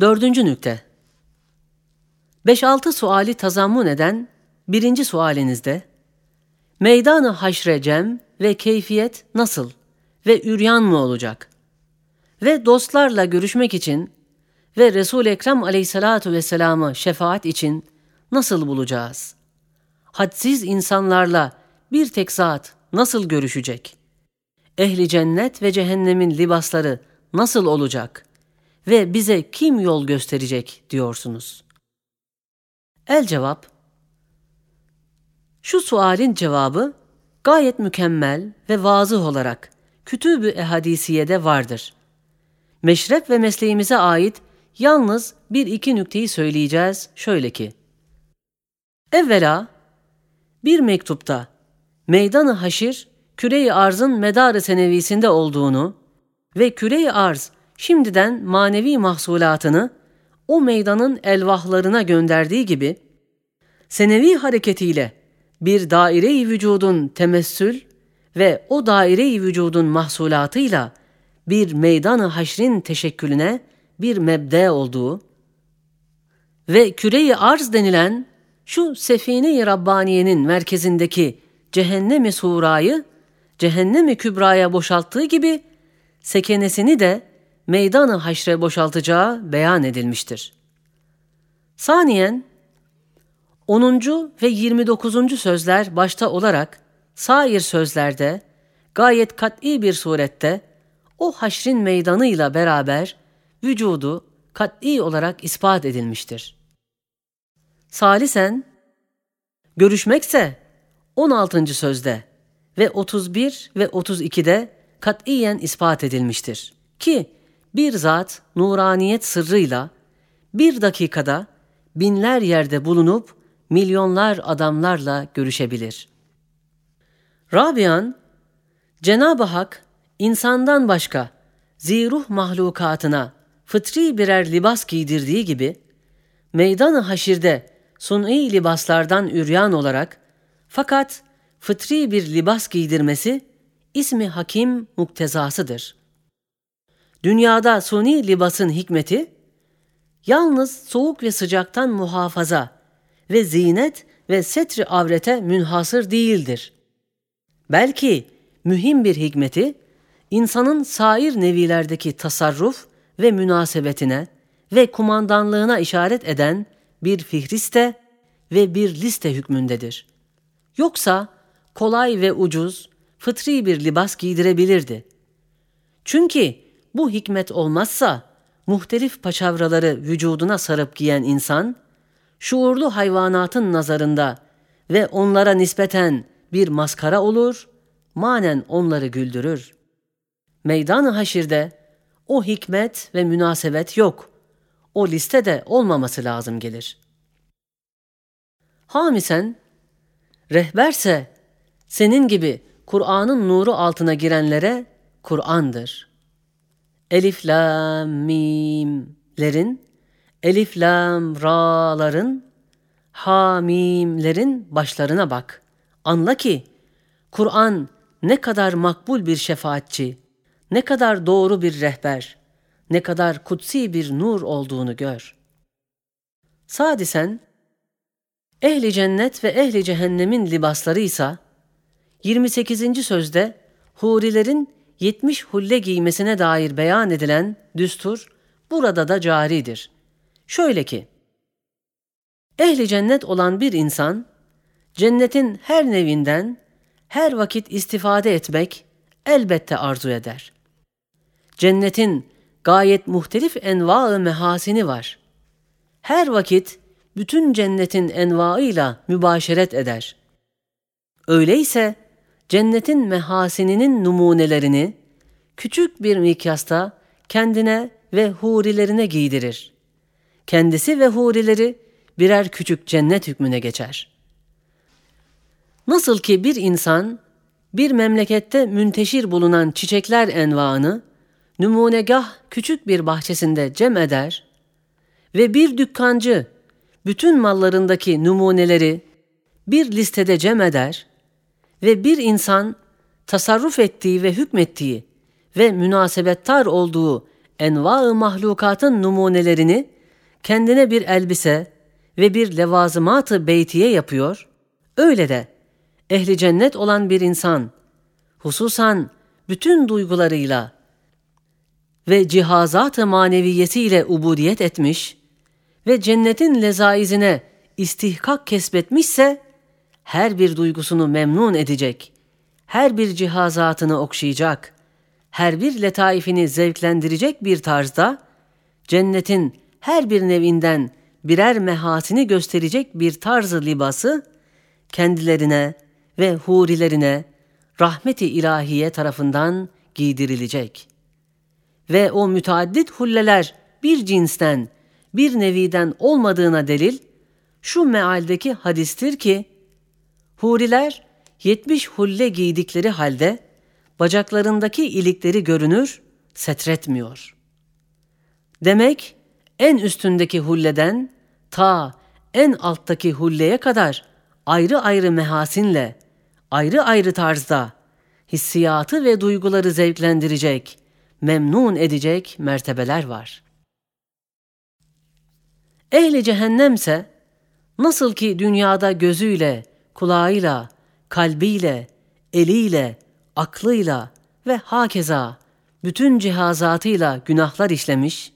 Dördüncü nükte. 5-6 suali tazammun eden birinci sualinizde meydanı haşre cem ve keyfiyet nasıl ve üryan mı olacak? Ve dostlarla görüşmek için ve Resul-i Ekrem aleyhissalatu vesselam'ı şefaat için nasıl bulacağız? Hadsiz insanlarla bir tek zat nasıl görüşecek? Ehli cennet ve cehennemin libasları nasıl olacak? Ve bize kim yol gösterecek diyorsunuz? El cevap. Şu sualin cevabı gayet mükemmel ve vazıh olarak Kütüb-ü Ehadisiye'de vardır. Meşrep ve mesleğimize ait yalnız bir iki nükteyi söyleyeceğiz şöyle ki: Evvela bir mektupta meydan-ı haşir küre-i arzın medar-ı senevisinde olduğunu ve küre-i arz şimdiden manevi mahsulatını o meydanın elvahlarına gönderdiği gibi senevi hareketiyle bir daire-i vücudun temessül ve o daire-i vücudun mahsulatıyla bir meydan-ı haşrin teşekkülüne bir mebde olduğu ve küre-i arz denilen şu sefine-i Rabbaniye'nin merkezindeki cehennem-i suğrayı cehennem-i kübraya boşalttığı gibi sekenesini de meydan-ı haşre boşaltacağı beyan edilmiştir. Saniyen 10. ve 29. sözler başta olarak sair sözlerde gayet kat'i bir surette o haşrin meydanıyla beraber vücudu kat'i olarak ispat edilmiştir. Salisen, görüşmekse 16. sözde ve 31 ve 32'de kat'iyen ispat edilmiştir ki bir zat nuraniyet sırrıyla bir dakikada binler yerde bulunup milyonlar adamlarla görüşebilir. Rabian, Cenab-ı Hak insandan başka ziruh mahlukatına fıtri birer libas giydirdiği gibi meydan-ı haşirde sun'i libaslardan üryan olarak fakat fıtri bir libas giydirmesi ismi hakim muktezasıdır. Dünyada suni libasın hikmeti yalnız soğuk ve sıcaktan muhafaza ve zinet ve setri avrete münhasır değildir. Belki mühim bir hikmeti insanın sair nevilerdeki tasarruf ve münasebetine ve kumandanlığına işaret eden bir fihriste ve bir liste hükmündedir. Yoksa kolay ve ucuz fıtri bir libas giydirebilirdi. Çünkü bu hikmet olmazsa muhtelif paçavraları vücuduna sarıp giyen insan, şuurlu hayvanatın nazarında ve onlara nispeten bir maskara olur, manen onları güldürür. Meydan-ı haşirde o hikmet ve münasebet yok. O listede olmaması lazım gelir. Hamisen, rehberse senin gibi Kur'an'ın nuru altına girenlere Kur'an'dır. Elif, lam, mimlerin, elif, lam, ra'ların, ha, mimlerin başlarına bak. Anla ki Kur'an ne kadar makbul bir şefaatçi, ne kadar doğru bir rehber, ne kadar kutsi bir nur olduğunu gör. Sadisen, ehli cennet ve ehli cehennemin libaslarıysa, 28. sözde hurilerin 70 hulle giymesine dair beyan edilen düstur burada da caridir. Şöyle ki, ehli cennet olan bir insan, cennetin her nevinden her vakit istifade etmek elbette arzu eder. Cennetin gayet muhtelif enva-ı mehasini var. Her vakit bütün cennetin envaıyla mübaşeret eder. Öyleyse cennetin mehasininin numunelerini küçük bir mikyasta kendine ve hurilerine giydirir. Kendisi ve hurileri birer küçük cennet hükmüne geçer. Nasıl ki bir insan bir memlekette münteşir bulunan çiçekler envaını numunegah küçük bir bahçesinde cem eder ve bir dükkancı bütün mallarındaki numuneleri bir listede cem eder ve bir insan tasarruf ettiği ve hükmettiği ve münasebettar olduğu enva-ı mahlukatın numunelerini kendine bir elbise ve bir levazımat-ı beytiye yapıyor, öyle de ehli cennet olan bir insan, hususan bütün duygularıyla ve cihazat-ı maneviyesiyle ubudiyet etmiş ve cennetin lezaizine istihkak kesbetmişse, her bir duygusunu memnun edecek, her bir cihazatını okşayacak, her bir letaifini zevklendirecek bir tarzda, cennetin her bir nevinden birer mehasini gösterecek bir tarzı libası, kendilerine ve hurilerine rahmet-i ilahiye tarafından giydirilecek. Ve o müteaddit hulleler bir cinsten, bir neviden olmadığına delil, şu mealdeki hadistir ki, huriler 70 hulle giydikleri halde bacaklarındaki ilikleri görünür, setretmiyor. Demek en üstündeki hulleden ta en alttaki hulleye kadar ayrı ayrı mehasinle, ayrı ayrı tarzda hissiyatı ve duyguları zevklendirecek, memnun edecek mertebeler var. Ehli cehennemse nasıl ki dünyada gözüyle, kulağıyla, kalbiyle, eliyle, aklıyla ve hakeza bütün cihazatıyla günahlar işlemiş,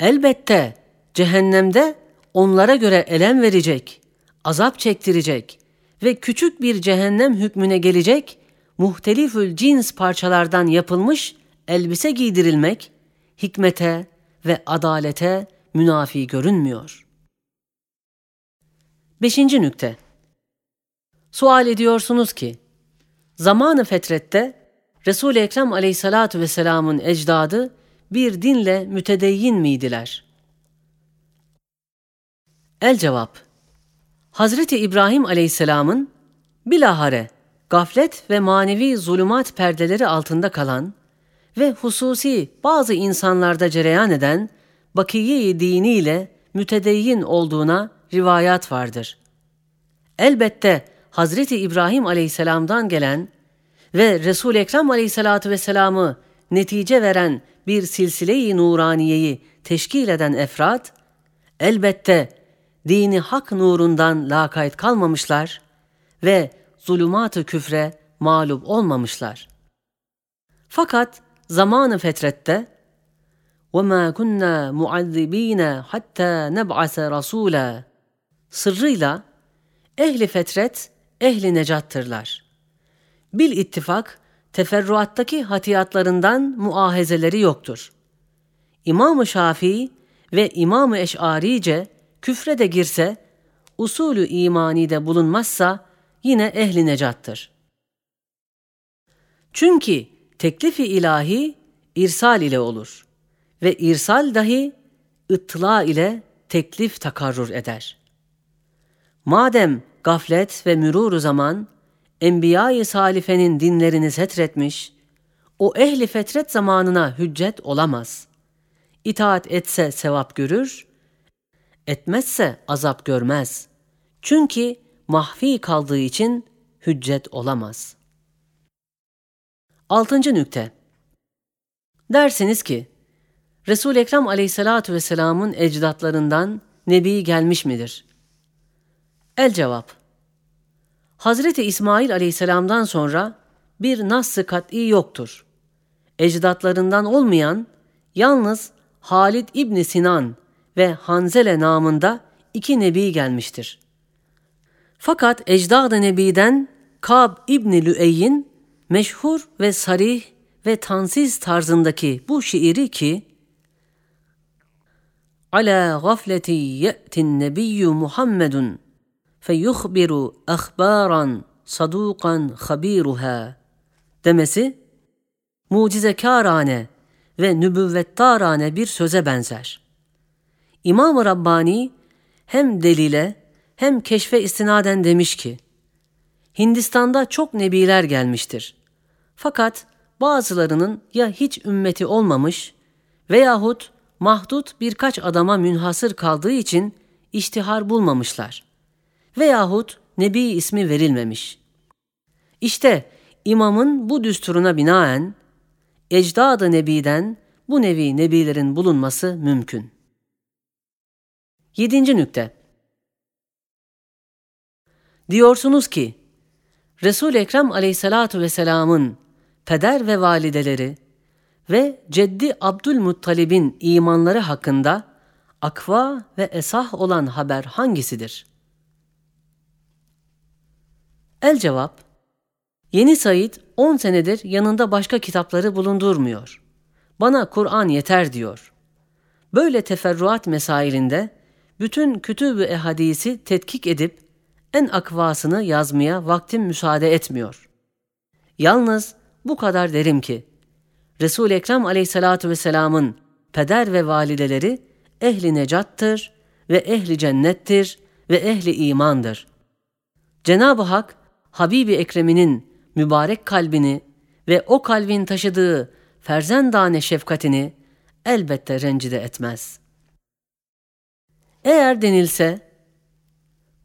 elbette cehennemde onlara göre elem verecek, azap çektirecek ve küçük bir cehennem hükmüne gelecek muhtelifül cins parçalardan yapılmış elbise giydirilmek, hikmete ve adalete münafi görünmüyor. 5. nükte. Sual ediyorsunuz ki, zamanı fetrette Resul-i Ekrem aleyhissalatu vesselamın ecdadı bir dinle mütedeyyin miydiler? El cevap, Hazreti İbrahim aleyhisselamın bilahare gaflet ve manevi zulümat perdeleri altında kalan ve hususi bazı insanlarda cereyan eden bakiye-i diniyle mütedeyyin olduğuna rivayat vardır. Elbette Hazreti İbrahim aleyhisselamdan gelen ve Resul-i Ekrem aleyhissalatu vesselam'ı netice veren bir silsile-i nuraniyeyi teşkil eden efrat, elbette dini hak nurundan lakayt kalmamışlar ve zulümat-ı küfre mağlup olmamışlar. Fakat zamanı fetrette وَمَا كُنَّا مُعَذِّب۪ينَ حَتَّى نَبْعَثَ رَسُولًا sırrıyla ehli fetret, ehli necattırlar. Bil ittifak, teferruattaki hatiyatlarından muahezeleri yoktur. İmam-ı Şafii ve İmam-ı Eş'arice küfre de girse, usulü imani de bulunmazsa yine ehli necattır. Çünkü teklif-i ilahi irsal ile olur ve irsal dahi ıttila ile teklif takarrur eder. Madem gaflet ve mürûr-u zaman Enbiya-i Salife'nin dinlerini setretmiş, o ehli fetret zamanına hüccet olamaz. İtaat etse sevap görür, etmezse azap görmez. Çünkü mahfi kaldığı için hüccet olamaz. 6. nükte. Dersiniz ki, Resul-i Ekrem aleyhissalatu vesselamın ecdatlarından nebi gelmiş midir? El cevap, Hazreti İsmail aleyhisselamdan sonra bir nas-ı kat'i yoktur. Ecdatlarından olmayan yalnız Halid İbni Sinan ve Hanzele namında 2 nebi gelmiştir. Fakat ecdad-ı nebiden Kab İbni Lüey'in meşhur ve sarih ve tansiz tarzındaki bu şiiri ki, Ala gafleti ye'tin nebiyyü Muhammedun فَيُخْبِرُ أَخْبَارًا صَدُوقًا خَب۪يرُهَا demesi, mucizekârane ve nübüvvettârane bir söze benzer. İmam-ı Rabbani hem delile hem keşfe istinaden demiş ki, Hindistan'da çok nebiler gelmiştir. Fakat bazılarının ya hiç ümmeti olmamış veyahut mahdut birkaç adama münhasır kaldığı için iştihar bulmamışlar veyahut nebi ismi verilmemiş. İşte imamın bu düsturuna binaen ecdad-ı nebiden bu nevi nebilerin bulunması mümkün. 7. nükte. Diyorsunuz ki, Resul-i Ekrem aleyhissalatu vesselamın peder ve valideleri ve Ceddi Abdülmuttalib'in imanları hakkında akva ve esah olan haber hangisidir? El cevap, Yeni Said 10 senedir yanında başka kitapları bulundurmuyor. Bana Kur'an yeter diyor. Böyle teferruat mesailinde bütün kütüb-ü ehadisi tetkik edip en akvasını yazmaya vaktim müsaade etmiyor. Yalnız bu kadar derim ki, Resul-i Ekrem aleyhissalatu vesselamın peder ve valideleri ehli necattır ve ehli cennettir ve ehli imandır. Cenab-ı Hak, Habibi Ekrem'inin mübarek kalbini ve o kalbin taşıdığı ferzendane şefkatini elbette rencide etmez. Eğer denilse,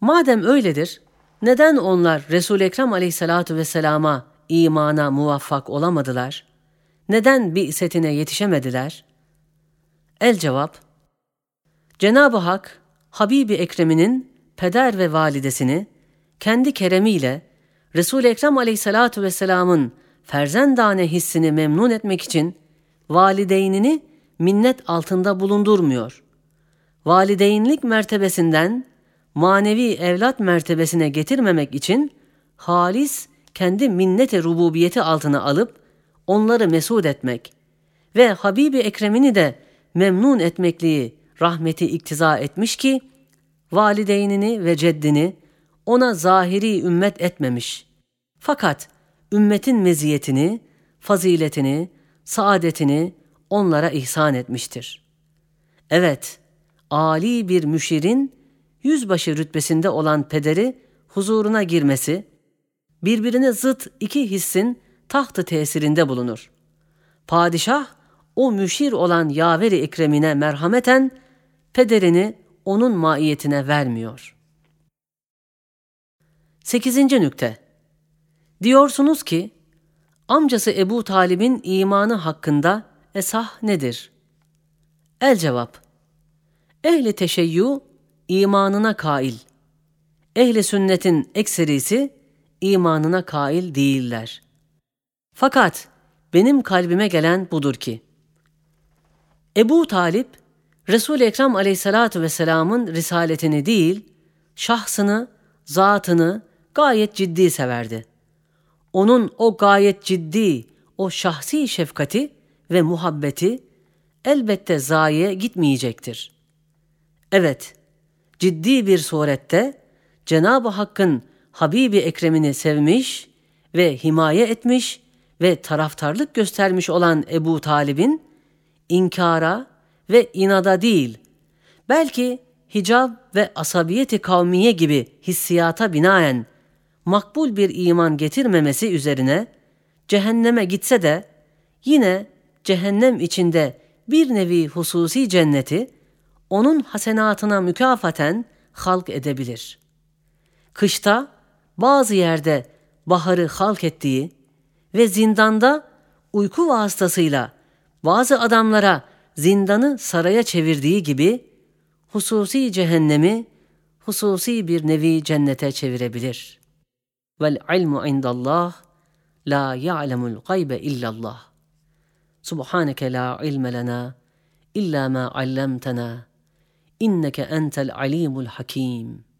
madem öyledir, neden onlar Resul-i Ekrem aleyhissalatu vesselama imana muvaffak olamadılar? Neden bi'setine yetişemediler? El cevap, Cenab-ı Hak, Habibi Ekrem'inin peder ve validesini kendi keremiyle Resul-i Ekrem aleyhissalatu vesselamın ferzendane hissini memnun etmek için valideynini minnet altında bulundurmuyor. Valideynlik mertebesinden manevi evlat mertebesine getirmemek için halis kendi minnet-i rububiyeti altına alıp onları mesud etmek ve Habibi Ekrem'ini de memnun etmekliği rahmeti iktiza etmiş ki valideynini ve ceddini ona zahiri ümmet etmemiş. Fakat ümmetin meziyetini, faziletini, saadetini onlara ihsan etmiştir. Evet, âli bir müşirin yüzbaşı rütbesinde olan pederi huzuruna girmesi, birbirine zıt iki hissin tahtı tesirinde bulunur. Padişah, o müşir olan yaveri ekremine merhameten pederini onun maiyetine vermiyor. 8. nükte. Diyorsunuz ki, amcası Ebu Talib'in imanı hakkında esah nedir? El cevap, ehli teşeyyü imanına kail, ehli sünnetin ekserisi imanına kail değiller. Fakat benim kalbime gelen budur ki, Ebu Talip, Resul-i Ekrem aleyhissalatu vesselamın risaletini değil, şahsını, zatını gayet ciddi severdi. Onun o gayet ciddi, o şahsi şefkati ve muhabbeti elbette zayiye gitmeyecektir. Evet, ciddi bir surette Cenab-ı Hakk'ın Habibi Ekrem'ini sevmiş ve himaye etmiş ve taraftarlık göstermiş olan Ebu Talib'in inkara ve inada değil, belki hicab ve asabiyeti kavmiye gibi hissiyata binaen makbul bir iman getirmemesi üzerine cehenneme gitse de yine cehennem içinde bir nevi hususi cenneti onun hasenatına mükafaten halk edebilir. Kışta bazı yerde baharı halk ettiği ve zindanda uyku vasıtasıyla bazı adamlara zindanı saraya çevirdiği gibi hususi cehennemi hususi bir nevi cennete çevirebilir. Vel ilmu indallah la ya'lemul gaybe illallah. Subhaneke la ilme lena illa ma allamtana inneke entel alimul hakim.